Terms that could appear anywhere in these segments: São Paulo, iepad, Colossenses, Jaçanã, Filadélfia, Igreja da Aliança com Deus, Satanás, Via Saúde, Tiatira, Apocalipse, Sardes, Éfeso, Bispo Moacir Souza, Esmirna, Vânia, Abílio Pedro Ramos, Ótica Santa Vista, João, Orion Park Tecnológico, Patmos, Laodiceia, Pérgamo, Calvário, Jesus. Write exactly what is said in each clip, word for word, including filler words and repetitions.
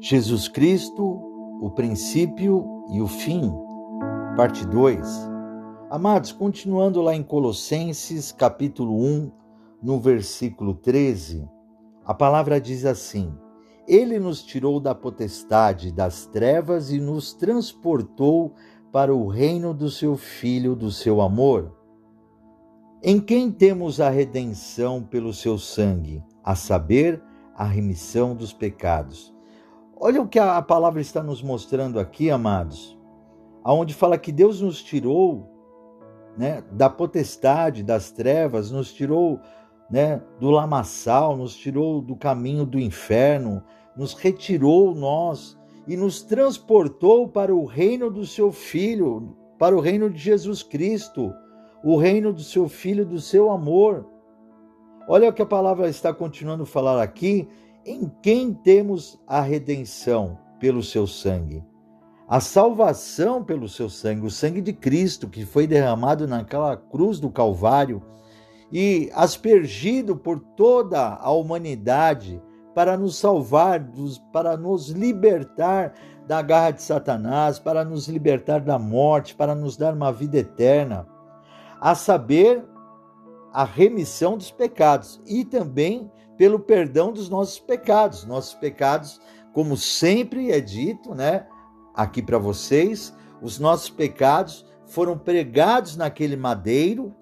Jesus Cristo, o princípio e o fim, parte dois. Amados, continuando lá em Colossenses, capítulo um, no versículo treze, a palavra diz assim: Ele nos tirou da potestade das trevas e nos transportou para o reino do seu Filho, do seu amor, em quem temos a redenção pelo seu sangue, a saber, a remissão dos pecados. Olha o que a palavra está nos mostrando aqui, amados, aonde fala que Deus nos tirou, né, da potestade, das trevas, nos tirou, né, do lamaçal, nos tirou do caminho do inferno, nos retirou nós e nos transportou para o reino do seu Filho, para o reino de Jesus Cristo, o reino do seu Filho, do seu amor. Olha o que a palavra está continuando a falar aqui, em quem temos a redenção pelo seu sangue. A salvação pelo seu sangue, o sangue de Cristo que foi derramado naquela cruz do Calvário e aspergido por toda a humanidade para nos salvar, para nos libertar da garra de Satanás, para nos libertar da morte, para nos dar uma vida eterna, a saber, a remissão dos pecados e também pelo perdão dos nossos pecados. Nossos pecados, como sempre é dito, né? Aqui para vocês, os nossos pecados foram pregados naquele madeiro,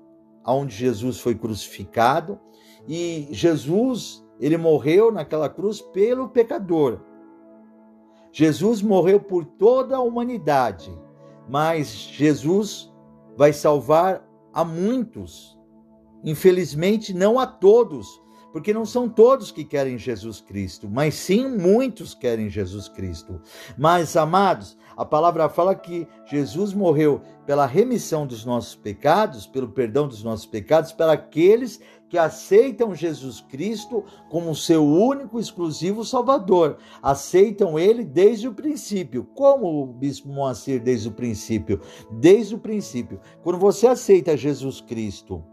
onde Jesus foi crucificado, e Jesus, ele morreu naquela cruz pelo pecador. Jesus morreu por toda a humanidade, mas Jesus vai salvar a muitos, infelizmente não a todos, porque não são todos que querem Jesus Cristo, mas sim muitos querem Jesus Cristo. Mas, amados, a palavra fala que Jesus morreu pela remissão dos nossos pecados, pelo perdão dos nossos pecados, para aqueles que aceitam Jesus Cristo como seu único e exclusivo Salvador. Aceitam Ele desde o princípio. Como o Bispo Moacir desde o princípio? Desde o princípio. Quando você aceita Jesus Cristo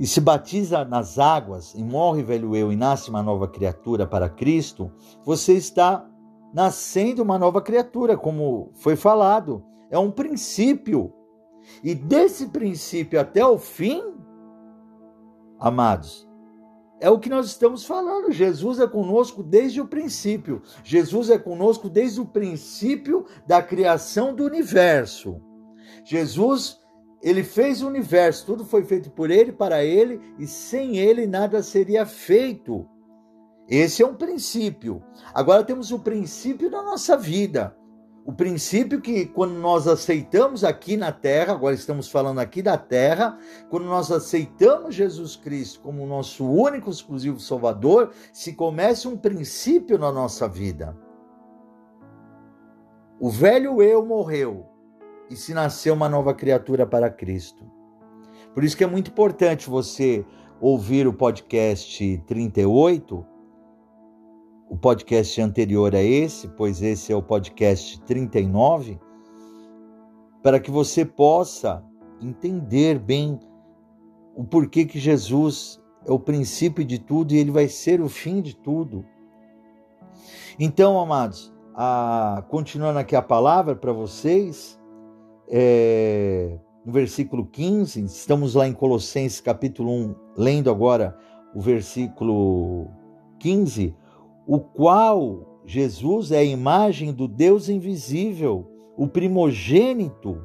e se batiza nas águas, e morre velho eu, e nasce uma nova criatura para Cristo, você está nascendo uma nova criatura, como foi falado. É um princípio. E desse princípio até o fim, amados, é o que nós estamos falando. Jesus é conosco desde o princípio. Jesus é conosco desde o princípio da criação do universo. Jesus, Ele fez o universo, tudo foi feito por Ele, para Ele, e sem Ele nada seria feito. Esse é um princípio. Agora temos o princípio da nossa vida. O princípio que quando nós aceitamos aqui na terra, agora estamos falando aqui da terra, quando nós aceitamos Jesus Cristo como nosso único exclusivo Salvador, se começa um princípio na nossa vida. O velho eu morreu e se nasceu uma nova criatura para Cristo. Por isso que é muito importante você ouvir o podcast trinta e oito, o podcast anterior a esse, pois esse é o podcast trinta e nove, para que você possa entender bem o porquê que Jesus é o princípio de tudo e Ele vai ser o fim de tudo. Então, amados, a... continuando aqui a palavra para vocês, É, no versículo quinze, estamos lá em Colossenses capítulo um, lendo agora o versículo quinze, o qual Jesus é a imagem do Deus invisível, o primogênito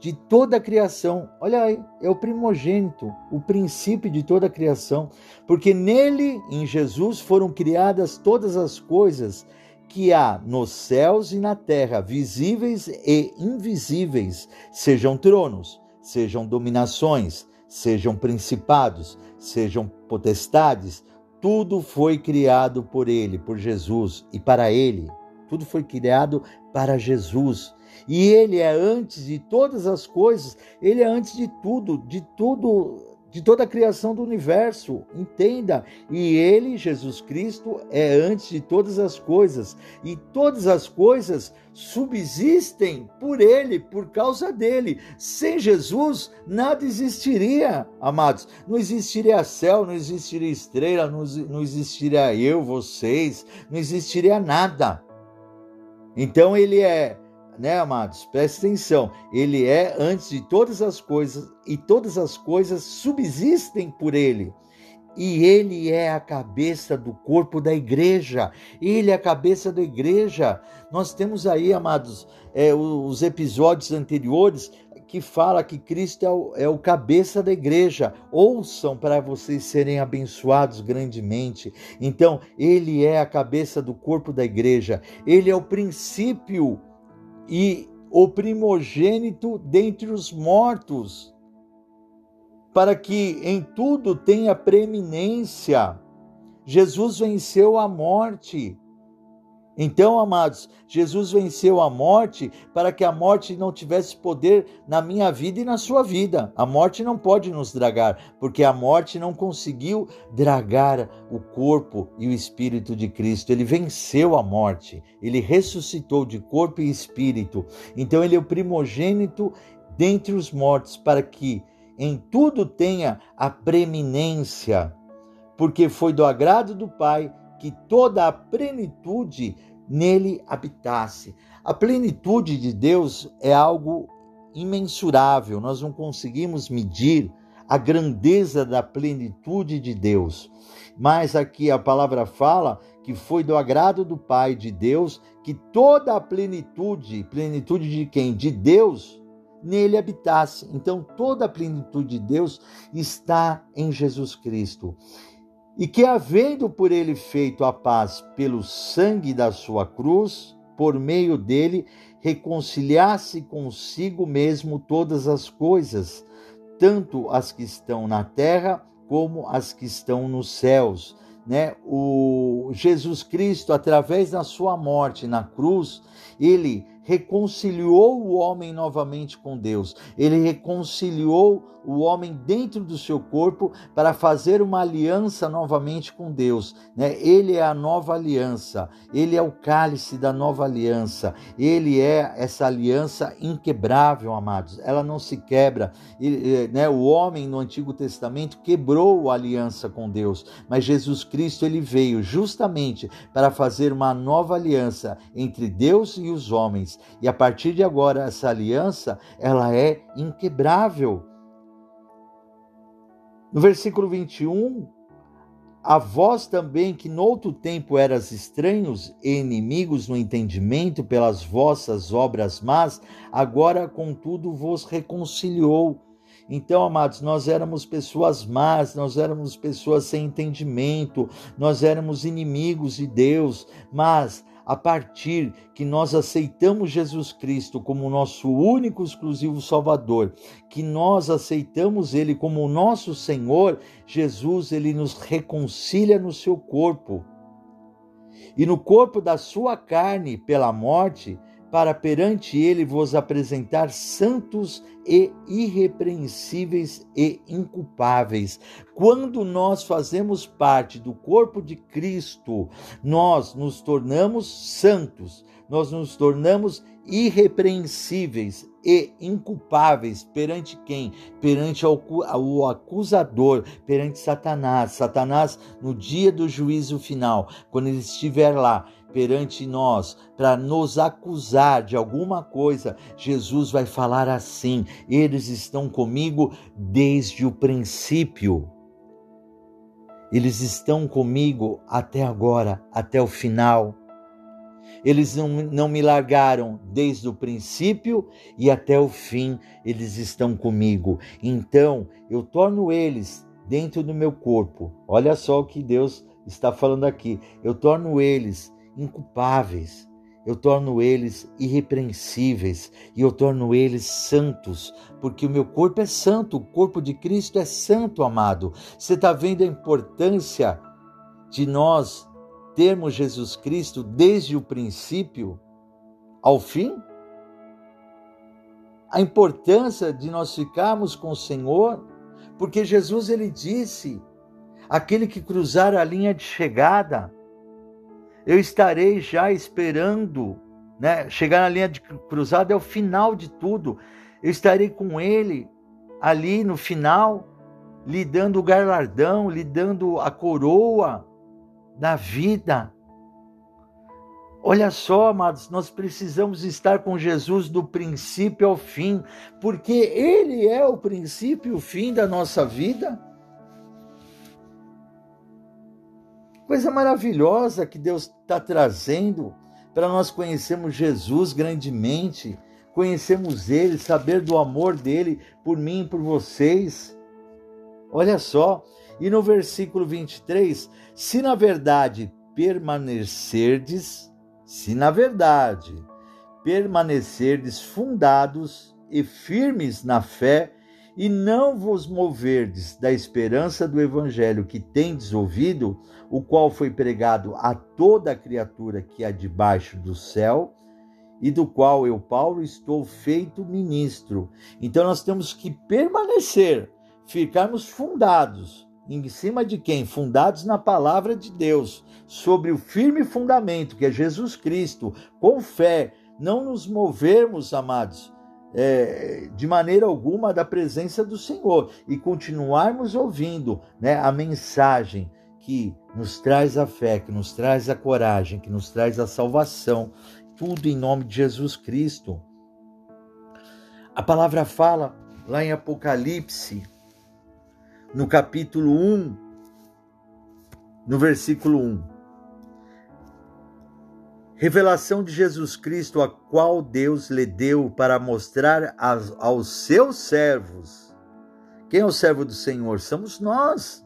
de toda a criação. Olha aí, é o primogênito, o princípio de toda a criação, porque nele, em Jesus, foram criadas todas as coisas que há nos céus e na terra, visíveis e invisíveis, sejam tronos, sejam dominações, sejam principados, sejam potestades, tudo foi criado por Ele, por Jesus e para Ele. Tudo foi criado para Jesus. E Ele é antes de todas as coisas, Ele é antes de tudo, de tudo de toda a criação do universo, entenda, e ele, Jesus Cristo, é antes de todas as coisas, e todas as coisas subsistem por ele, por causa dele. Sem Jesus, nada existiria, amados, não existiria céu, não existiria estrela, não, não existiria eu, vocês, não existiria nada. Então ele é, né, amados, preste atenção, ele é antes de todas as coisas e todas as coisas subsistem por ele. E ele é a cabeça do corpo da igreja, ele é a cabeça da igreja. Nós temos aí, amados, é, os episódios anteriores que fala que Cristo é o, é o cabeça da igreja. Ouçam para vocês serem abençoados grandemente. Então, ele é a cabeça do corpo da igreja, ele é o princípio e o primogênito dentre os mortos, para que em tudo tenha preeminência. Jesus venceu a morte. Então, amados, Jesus venceu a morte para que a morte não tivesse poder na minha vida e na sua vida. A morte não pode nos dragar, porque a morte não conseguiu dragar o corpo e o espírito de Cristo. Ele venceu a morte, ele ressuscitou de corpo e espírito. Então, ele é o primogênito dentre os mortos, para que em tudo tenha a preeminência, porque foi do agrado do Pai que toda a plenitude nele habitasse. A plenitude de Deus é algo imensurável, nós não conseguimos medir a grandeza da plenitude de Deus. Mas aqui a palavra fala que foi do agrado do Pai de Deus que toda a plenitude, plenitude de quem? De Deus, nele habitasse. Então toda a plenitude de Deus está em Jesus Cristo. E que, havendo por ele feito a paz pelo sangue da sua cruz, por meio dele reconciliasse consigo mesmo todas as coisas, tanto as que estão na terra como as que estão nos céus. Né? O Jesus Cristo, através da sua morte na cruz, ele reconciliou o homem novamente com Deus. Ele reconciliou o homem dentro do seu corpo para fazer uma aliança novamente com Deus, né? Ele é a nova aliança, ele é o cálice da nova aliança, ele é essa aliança inquebrável, amados, ela não se quebra. Ele, né? O homem no Antigo Testamento quebrou a aliança com Deus, mas Jesus Cristo, ele veio justamente para fazer uma nova aliança entre Deus e os homens. E a partir de agora, essa aliança, ela é inquebrável. No versículo vinte e um, a vós também que noutro tempo eras estranhos e inimigos no entendimento pelas vossas obras más, agora contudo vos reconciliou. Então, amados, nós éramos pessoas más, nós éramos pessoas sem entendimento, nós éramos inimigos de Deus, mas a partir que nós aceitamos Jesus Cristo como nosso único, exclusivo Salvador, que nós aceitamos Ele como o nosso Senhor, Jesus, Ele nos reconcilia no seu corpo e no corpo da sua carne pela morte, para perante Ele vos apresentar santos e irrepreensíveis e inculpáveis. Quando nós fazemos parte do corpo de Cristo, nós nos tornamos santos, nós nos tornamos irrepreensíveis e inculpáveis perante quem? Perante o acusador, perante Satanás. Satanás, no dia do juízo final, quando ele estiver lá perante nós, para nos acusar de alguma coisa, Jesus vai falar assim: eles estão comigo desde o princípio, eles estão comigo até agora, até o final, eles não, não me largaram desde o princípio e até o fim, eles estão comigo. Então eu torno eles dentro do meu corpo, olha só o que Deus está falando aqui, eu torno eles inculpáveis, eu torno eles irrepreensíveis e eu torno eles santos, porque o meu corpo é santo, o corpo de Cristo é santo, amado. Você está vendo a importância de nós termos Jesus Cristo desde o princípio ao fim? A importância de nós ficarmos com o Senhor? Porque Jesus, ele disse, aquele que cruzar a linha de chegada, eu estarei já esperando, né? Chegar na linha de cruzada é o final de tudo. Eu estarei com ele ali no final, lhe dando o galardão, lhe dando a coroa da vida. Olha só, amados, nós precisamos estar com Jesus do princípio ao fim, porque ele é o princípio e o fim da nossa vida. Coisa maravilhosa que Deus está trazendo para nós conhecermos Jesus grandemente, conhecermos ele, saber do amor dele por mim e por vocês. Olha só, e no versículo vinte e três, se na verdade permanecerdes, se na verdade permanecerdes fundados e firmes na fé e não vos moverdes da esperança do evangelho que tendes ouvido, o qual foi pregado a toda a criatura que há debaixo do céu, e do qual eu, Paulo, estou feito ministro. Então nós temos que permanecer, ficarmos fundados, em cima de quem? Fundados na palavra de Deus, sobre o firme fundamento que é Jesus Cristo, com fé, não nos movermos, amados, É, de maneira alguma da presença do Senhor, e continuarmos ouvindo, né, a mensagem que nos traz a fé, que nos traz a coragem, que nos traz a salvação, tudo em nome de Jesus Cristo. A palavra fala lá em Apocalipse, no capítulo um, no versículo um, revelação de Jesus Cristo, a qual Deus lhe deu para mostrar aos seus servos. Quem é o servo do Senhor? Somos nós.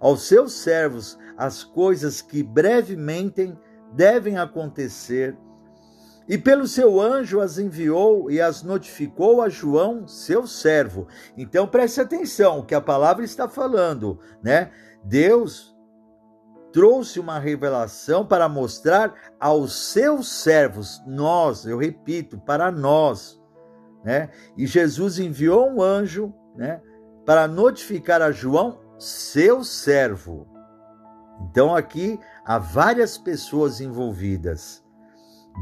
Aos seus servos, as coisas que brevemente devem acontecer. E pelo seu anjo as enviou e as notificou a João, seu servo. Então preste atenção, o que a palavra está falando, né? Deus trouxe uma revelação para mostrar aos seus servos, nós, eu repito, para nós, né? E Jesus enviou um anjo, né, para notificar a João, seu servo. Então aqui há várias pessoas envolvidas.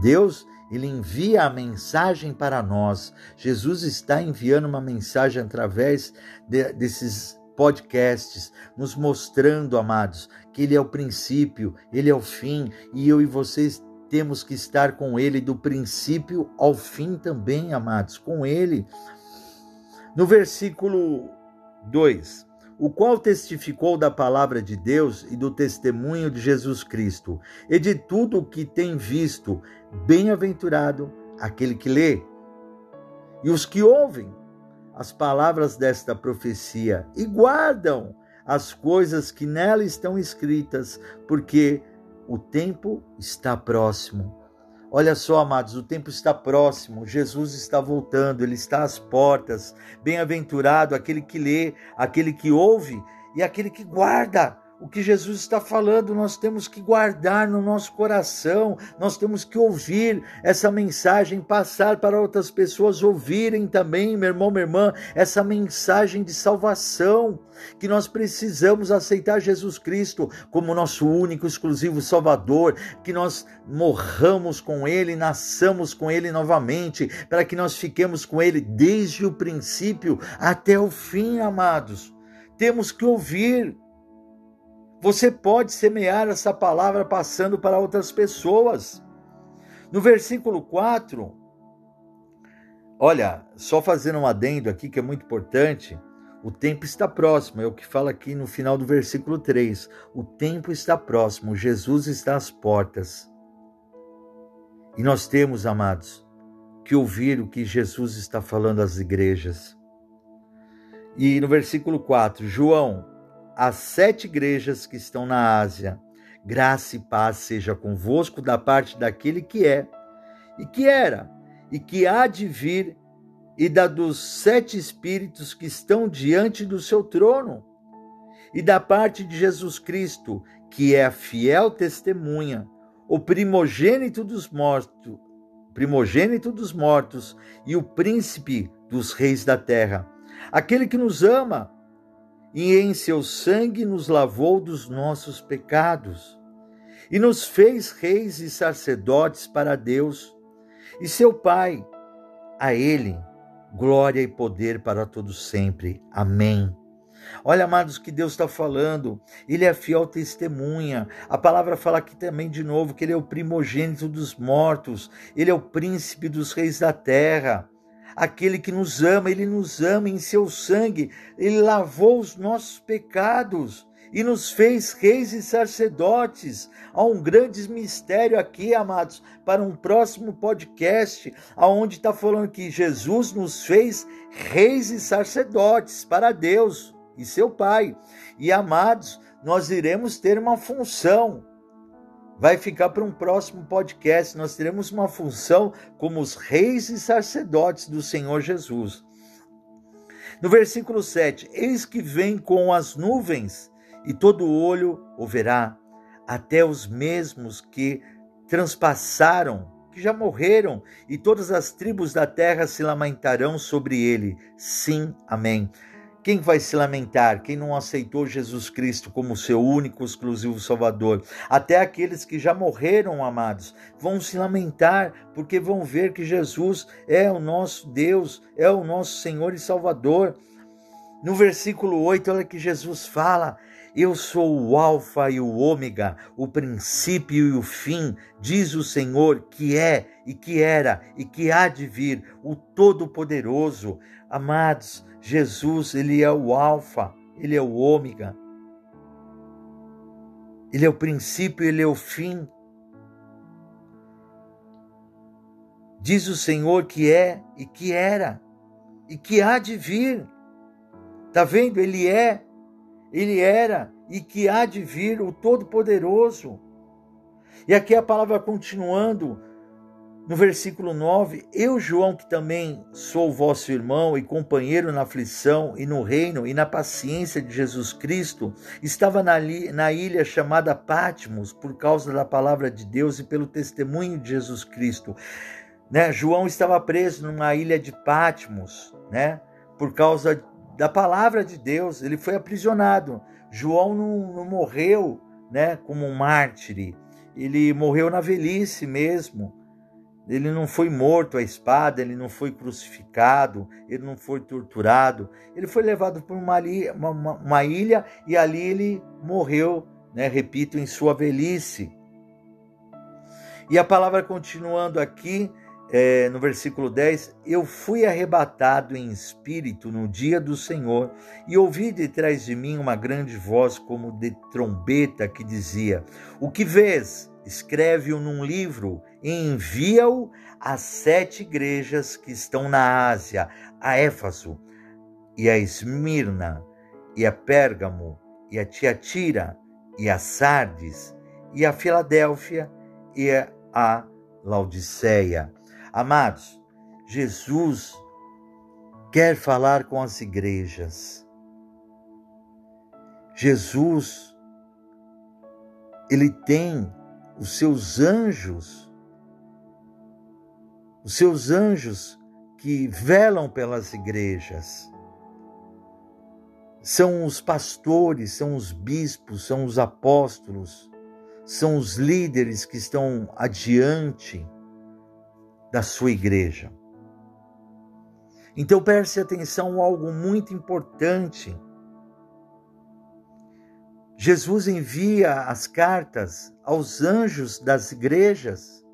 Deus, ele envia a mensagem para nós. Jesus está enviando uma mensagem através de, desses podcasts, nos mostrando, amados, que ele é o princípio, ele é o fim, e eu e vocês temos que estar com ele do princípio ao fim também, amados, com ele. No versículo dois, o qual testificou da palavra de Deus e do testemunho de Jesus Cristo, e de tudo o que tem visto, bem-aventurado aquele que lê. E os que ouvem as palavras desta profecia e guardam as coisas que nela estão escritas, porque o tempo está próximo. Olha só, amados, o tempo está próximo, Jesus está voltando, ele está às portas. Bem-aventurado aquele que lê, aquele que ouve e aquele que guarda o que Jesus está falando. Nós temos que guardar no nosso coração, nós temos que ouvir essa mensagem, passar para outras pessoas ouvirem também, meu irmão, minha irmã, essa mensagem de salvação, que nós precisamos aceitar Jesus Cristo como nosso único, exclusivo Salvador, que nós morramos com ele, nasçamos com ele novamente, para que nós fiquemos com ele desde o princípio até o fim, amados. Temos que ouvir. Você pode semear essa palavra passando para outras pessoas. No versículo quatro, olha, só fazendo um adendo aqui que é muito importante, o tempo está próximo, é o que fala aqui no final do versículo três, o tempo está próximo, Jesus está às portas. E nós temos, amados, que ouvir o que Jesus está falando às igrejas. E no versículo quatro, João, as sete igrejas que estão na Ásia, graça e paz seja convosco da parte daquele que é, e que era, e que há de vir, e da dos sete espíritos que estão diante do seu trono, e da parte de Jesus Cristo, que é a fiel testemunha, o primogênito dos mortos, primogênito dos mortos, e o príncipe dos reis da terra, aquele que nos ama, e em seu sangue nos lavou dos nossos pecados, e nos fez reis e sacerdotes para Deus e seu Pai. A Ele, glória e poder para todos sempre. Amém. Olha, amados, que Deus está falando. Ele é fiel testemunha. A palavra fala aqui também de novo que Ele é o primogênito dos mortos. Ele é o príncipe dos reis da terra. Aquele que nos ama, Ele nos ama em seu sangue. Ele lavou os nossos pecados e nos fez reis e sacerdotes. Há um grande mistério aqui, amados, para um próximo podcast, onde está falando que Jesus nos fez reis e sacerdotes para Deus e seu Pai. E, amados, nós iremos ter uma função. Vai ficar para um próximo podcast. Nós teremos uma função como os reis e sacerdotes do Senhor Jesus. No versículo sete, eis que vem com as nuvens, e todo olho o verá, até os mesmos que transpassaram, que já morreram, e todas as tribos da terra se lamentarão sobre ele. Sim, amém. Quem vai se lamentar? Quem não aceitou Jesus Cristo como seu único, exclusivo Salvador? Até aqueles que já morreram, amados, vão se lamentar, porque vão ver que Jesus é o nosso Deus, é o nosso Senhor e Salvador. No versículo oito, olha que Jesus fala: eu sou o Alfa e o Ômega, o princípio e o fim, diz o Senhor, que é e que era e que há de vir, o Todo-Poderoso. Amados, Jesus, Ele é o Alfa, Ele é o Ômega, Ele é o princípio, Ele é o fim. Diz o Senhor que é e que era e que há de vir. Está vendo? Ele é, Ele era e que há de vir, o Todo-Poderoso. E aqui a palavra continuando, no versículo nove, eu, João, que também sou vosso irmão e companheiro na aflição e no reino e na paciência de Jesus Cristo, estava na, na ilha chamada Patmos, por causa da palavra de Deus e pelo testemunho de Jesus Cristo. Né? João estava preso numa ilha de Patmos, né? Por causa da palavra de Deus, ele foi aprisionado. João não, não morreu, né, como um mártir, ele morreu na velhice mesmo. Ele não foi morto à espada, ele não foi crucificado, ele não foi torturado. Ele foi levado para uma, uma, uma ilha e ali ele morreu, né, repito, em sua velhice. E a palavra continuando aqui, é, no versículo dez, eu fui arrebatado em espírito no dia do Senhor e ouvi de trás de mim uma grande voz como de trombeta que dizia, o que vês? Escreve-o num livro e envia-o às sete igrejas que estão na Ásia, a Éfeso, e a Esmirna, e a Pérgamo, e a Tiatira, e a Sardes, e a Filadélfia, e a Laodiceia. Amados, Jesus quer falar com as igrejas. Jesus, Ele tem os seus anjos, os seus anjos que velam pelas igrejas, são os pastores, são os bispos, são os apóstolos, são os líderes que estão adiante da sua igreja. Então preste atenção a algo muito importante. Jesus envia as cartas aos anjos das igrejas,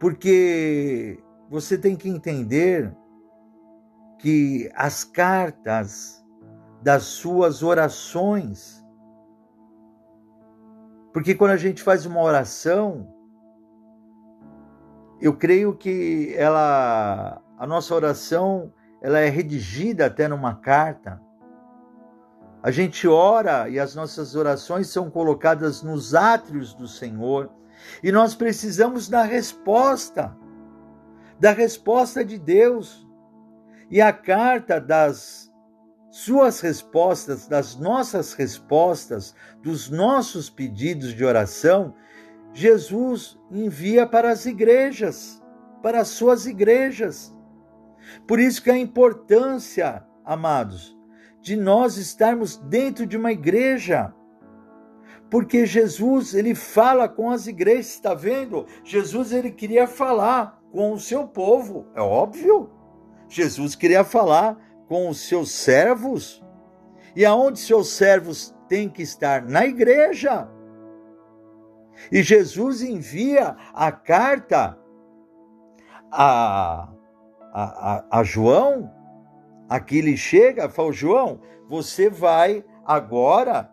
porque você tem que entender que as cartas das suas orações, porque quando a gente faz uma oração, eu creio que ela, a nossa oração, ela é redigida até numa carta. A gente ora e as nossas orações são colocadas nos átrios do Senhor. E nós precisamos da resposta, da resposta de Deus. E a carta das suas respostas, das nossas respostas, dos nossos pedidos de oração, Jesus envia para as igrejas, para as suas igrejas. Por isso que a importância, amados, de nós estarmos dentro de uma igreja. Porque Jesus, ele fala com as igrejas, está vendo? Jesus, ele queria falar com o seu povo, é óbvio. Jesus queria falar com os seus servos. E aonde seus servos têm que estar? Na igreja. E Jesus envia a carta a, a, a, a João. Aqui ele chega e fala: João, você vai agora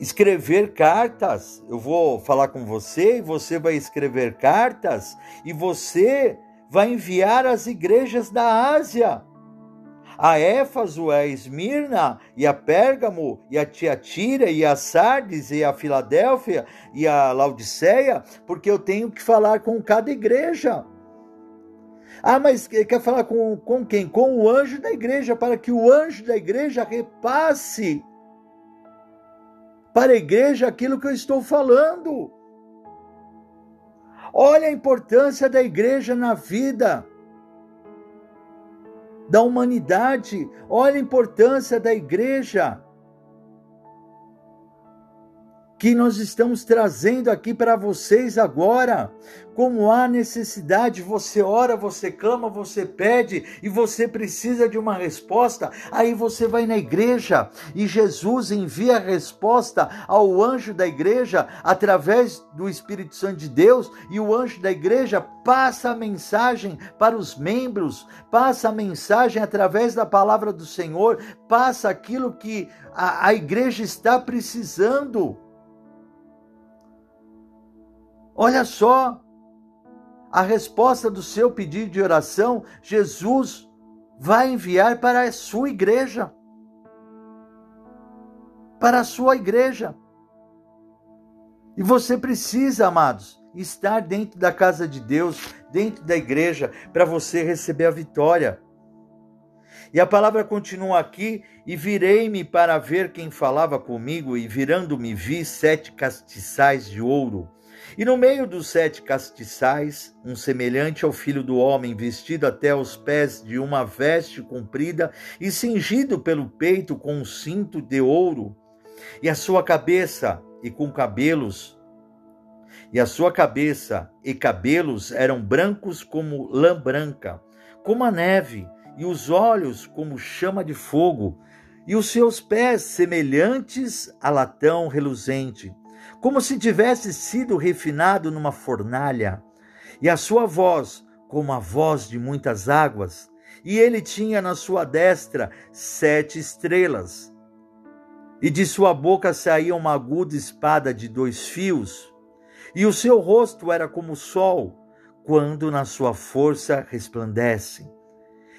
escrever cartas. Eu vou falar com você e você vai escrever cartas. E você vai enviar às igrejas da Ásia, a Éfeso, a Esmirna, e a Pérgamo, e a Tiatira, e a Sardes, e a Filadélfia, e a Laodiceia, porque eu tenho que falar com cada igreja. Ah, mas quer falar com, com quem? Com o anjo da igreja, para que o anjo da igreja repasse para a igreja aquilo que eu estou falando. Olha a importância da igreja na vida da humanidade, olha a importância da igreja que nós estamos trazendo aqui para vocês agora. Como há necessidade, você ora, você clama, você pede e você precisa de uma resposta, aí você vai na igreja e Jesus envia a resposta ao anjo da igreja através do Espírito Santo de Deus, e o anjo da igreja passa a mensagem para os membros, passa a mensagem através da palavra do Senhor, passa aquilo que a, a igreja está precisando. Olha só, a resposta do seu pedido de oração, Jesus vai enviar para a sua igreja, para a sua igreja. E você precisa, amados, estar dentro da casa de Deus, dentro da igreja, para você receber a vitória. E a palavra continua aqui: e virei-me para ver quem falava comigo, e virando-me vi sete castiçais de ouro, e no meio dos sete castiçais, um semelhante ao filho do homem, vestido até os pés de uma veste comprida e cingido pelo peito com um cinto de ouro, e a sua cabeça e com cabelos, e a sua cabeça e cabelos eram brancos como lã branca, como a neve, e os olhos como chama de fogo, e os seus pés semelhantes a latão reluzente, como se tivesse sido refinado numa fornalha, e a sua voz como a voz de muitas águas, e ele tinha na sua destra sete estrelas, e de sua boca saía uma aguda espada de dois fios, e o seu rosto era como o sol, quando na sua força resplandece.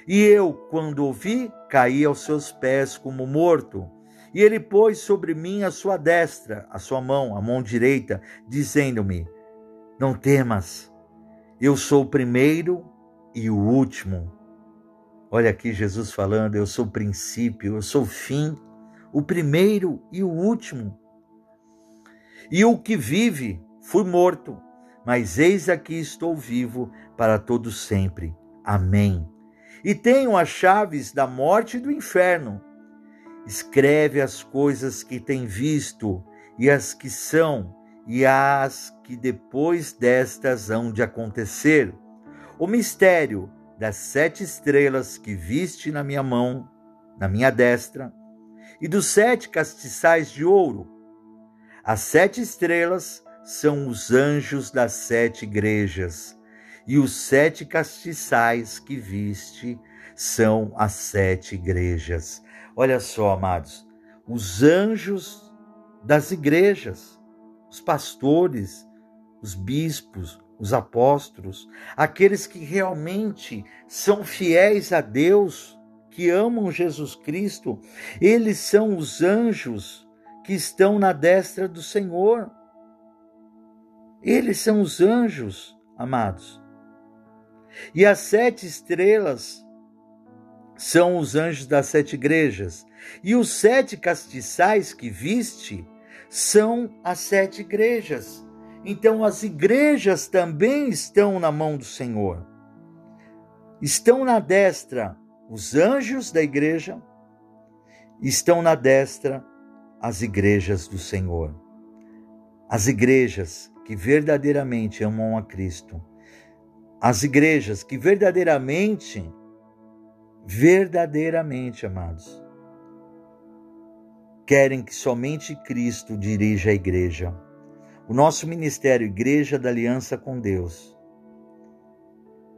E eu, quando o vi, caí aos seus pés como morto. E ele pôs sobre mim a sua destra, a sua mão, a mão direita, dizendo-me: não temas, eu sou o primeiro e o último. Olha aqui Jesus falando: eu sou o princípio, eu sou o fim, o primeiro e o último. E o que vive, fui morto, mas eis aqui estou vivo para todo sempre. Amém. E tenho as chaves da morte e do inferno. Escreve as coisas que tem visto, e as que são, e as que depois destas hão de acontecer. O mistério das sete estrelas que viste na minha mão, na minha destra, e dos sete castiçais de ouro. As sete estrelas são os anjos das sete igrejas, e os sete castiçais que viste são as sete igrejas. Olha só, amados, os anjos das igrejas, os pastores, os bispos, os apóstolos, aqueles que realmente são fiéis a Deus, que amam Jesus Cristo, eles são os anjos que estão na destra do Senhor. Eles são os anjos, amados. E as sete estrelas são os anjos das sete igrejas, e os sete castiçais que viste são as sete igrejas. Então as igrejas também estão na mão do Senhor. Estão na destra os anjos da igreja, estão na destra as igrejas do Senhor. As igrejas que verdadeiramente amam a Cristo. As igrejas que verdadeiramente, verdadeiramente, amados, querem que somente Cristo dirija a igreja. O nosso ministério, Igreja da Aliança com Deus,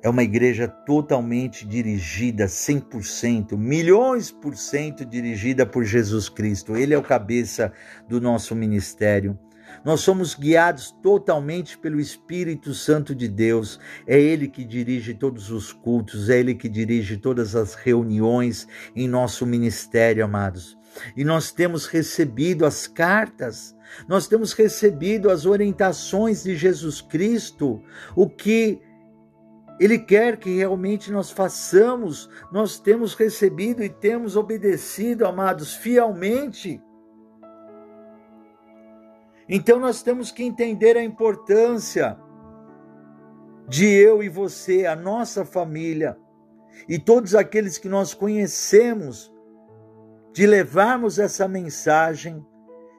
é uma igreja totalmente dirigida, cem por cento, milhões por cento dirigida por Jesus Cristo. Ele é o cabeça do nosso ministério. Nós somos guiados totalmente pelo Espírito Santo de Deus. É Ele que dirige todos os cultos, é Ele que dirige todas as reuniões em nosso ministério, amados. E nós temos recebido as cartas, nós temos recebido as orientações de Jesus Cristo, o que Ele quer que realmente nós façamos. Nós temos recebido e temos obedecido, amados, fielmente. Então nós temos que entender a importância de eu e você, a nossa família e todos aqueles que nós conhecemos, de levarmos essa mensagem,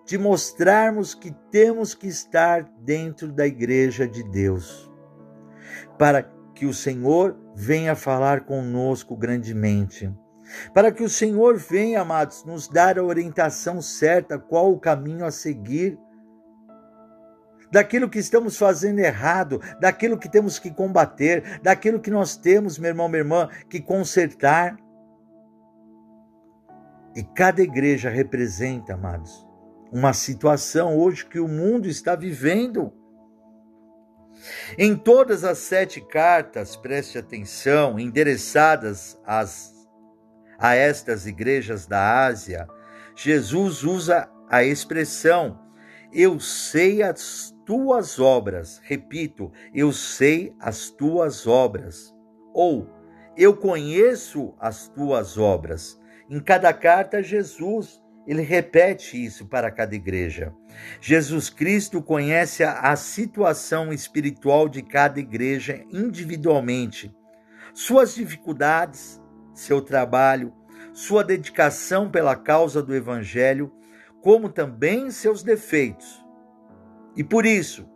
de mostrarmos que temos que estar dentro da igreja de Deus, para que o Senhor venha falar conosco grandemente. Para que o Senhor venha, amados, nos dar a orientação certa, qual o caminho a seguir, daquilo que estamos fazendo errado, daquilo que temos que combater, daquilo que nós temos, meu irmão, minha irmã, que consertar. E cada igreja representa, amados, uma situação hoje que o mundo está vivendo. Em todas as sete cartas, preste atenção, endereçadas às, a estas igrejas da Ásia, Jesus usa a expressão: eu sei as tuas obras. Repito, eu sei as tuas obras. Ou, eu conheço as tuas obras. Em cada carta, Jesus, ele repete isso para cada igreja. Jesus Cristo conhece a, a situação espiritual de cada igreja individualmente. Suas dificuldades, seu trabalho, sua dedicação pela causa do Evangelho, como também seus defeitos. E por isso,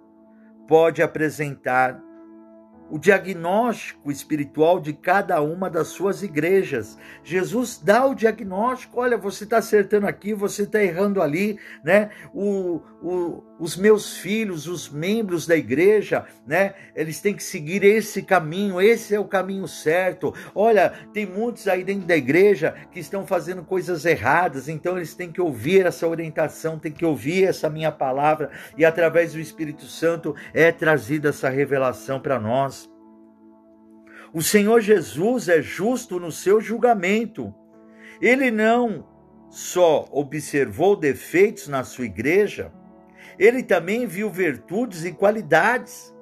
pode apresentar o diagnóstico espiritual de cada uma das suas igrejas. Jesus dá o diagnóstico: olha, você está acertando aqui, você está errando ali, né? O, o, os meus filhos, os membros da igreja, né? Eles têm que seguir esse caminho, esse é o caminho certo. Olha, tem muitos aí dentro da igreja que estão fazendo coisas erradas, então eles têm que ouvir essa orientação, têm que ouvir essa minha palavra, e através do Espírito Santo é trazida essa revelação para nós. O Senhor Jesus é justo no seu julgamento. Ele não só observou defeitos na sua igreja, ele também viu virtudes e qualidades.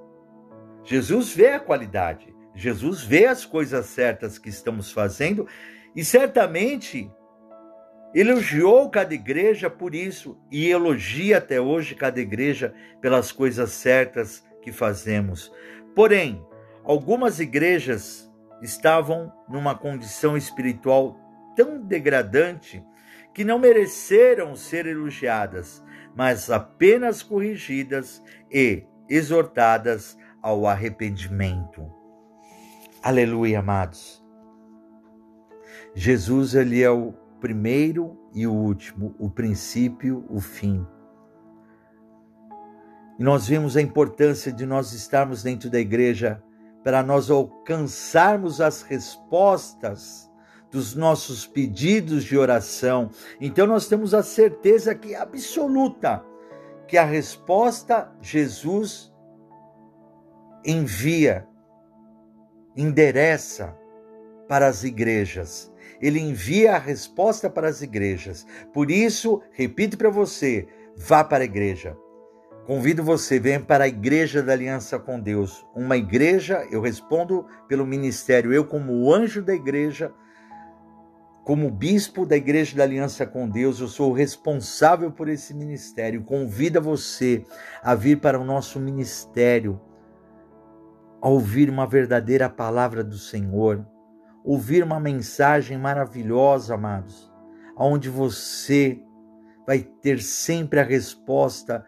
Jesus vê a qualidade, Jesus vê as coisas certas que estamos fazendo e certamente elogiou cada igreja por isso e elogia até hoje cada igreja pelas coisas certas que fazemos. Porém, algumas igrejas estavam numa condição espiritual tão degradante que não mereceram ser elogiadas, mas apenas corrigidas e exortadas ao arrependimento. Aleluia, amados. Jesus, ele é o primeiro e o último, o princípio, o fim. E nós vimos a importância de nós estarmos dentro da igreja para nós alcançarmos as respostas dos nossos pedidos de oração. Então nós temos a certeza que, absoluta, que a resposta Jesus envia, endereça para as igrejas. Ele envia a resposta para as igrejas. Por isso, repito para você, vá para a igreja. Convido você, venha para a Igreja da Aliança com Deus. Uma igreja, eu respondo pelo ministério, eu como anjo da igreja, como bispo da Igreja da Aliança com Deus, eu sou o responsável por esse ministério. Convido você a vir para o nosso ministério, a ouvir uma verdadeira palavra do Senhor, ouvir uma mensagem maravilhosa, amados, onde você vai ter sempre a resposta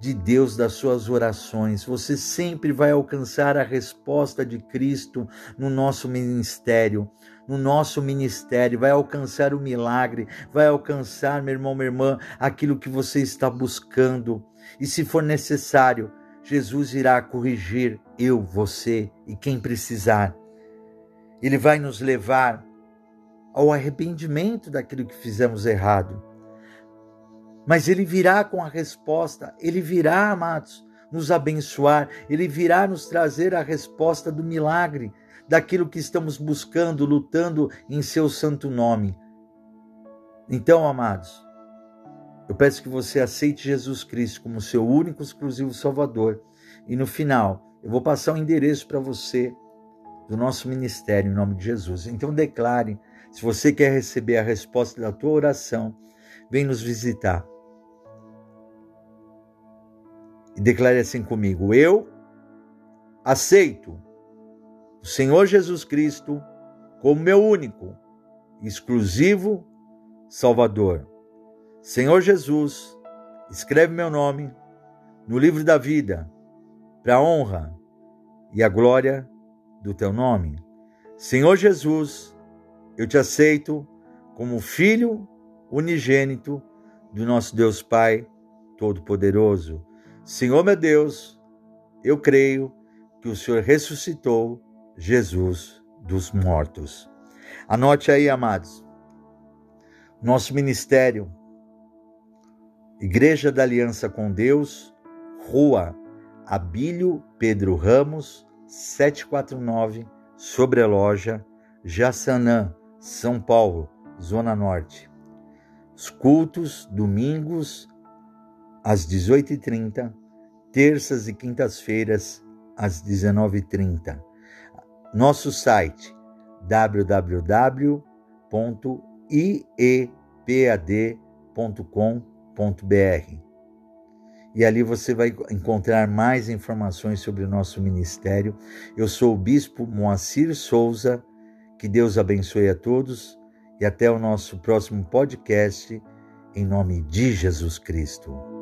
de Deus das suas orações. Você sempre vai alcançar a resposta de Cristo no nosso ministério. No nosso ministério, vai alcançar o milagre, vai alcançar, meu irmão, minha irmã, aquilo que você está buscando. E se for necessário, Jesus irá corrigir eu, você e quem precisar. Ele vai nos levar ao arrependimento daquilo que fizemos errado. Mas ele virá com a resposta, ele virá, amados, nos abençoar, ele virá nos trazer a resposta do milagre, daquilo que estamos buscando, lutando em seu santo nome. Então, amados, eu peço que você aceite Jesus Cristo como seu único, exclusivo Salvador. E no final, eu vou passar o endereço para você do nosso ministério, em nome de Jesus. Então declare, se você quer receber a resposta da tua oração, vem nos visitar. E declare assim comigo: eu aceito o Senhor Jesus Cristo como meu único, exclusivo Salvador. Senhor Jesus, escreve meu nome no livro da vida, para a honra e a glória do teu nome. Senhor Jesus, eu te aceito como filho unigênito do nosso Deus Pai Todo-Poderoso. Senhor meu Deus, eu creio que o Senhor ressuscitou Jesus dos mortos. Anote aí, amados, nosso ministério, Igreja da Aliança com Deus, Rua Abílio Pedro Ramos, setecentos e quarenta e nove, Sobreloja, Jaçanã, São Paulo, Zona Norte. Os cultos, domingos, às dezoito e trinta, terças e quintas-feiras, às dezenove e trinta. Nosso site, w w w ponto i e p a d ponto com ponto b r. E ali você vai encontrar mais informações sobre o nosso ministério. Eu sou o Bispo Moacir Souza, que Deus abençoe a todos e até o nosso próximo podcast, em nome de Jesus Cristo.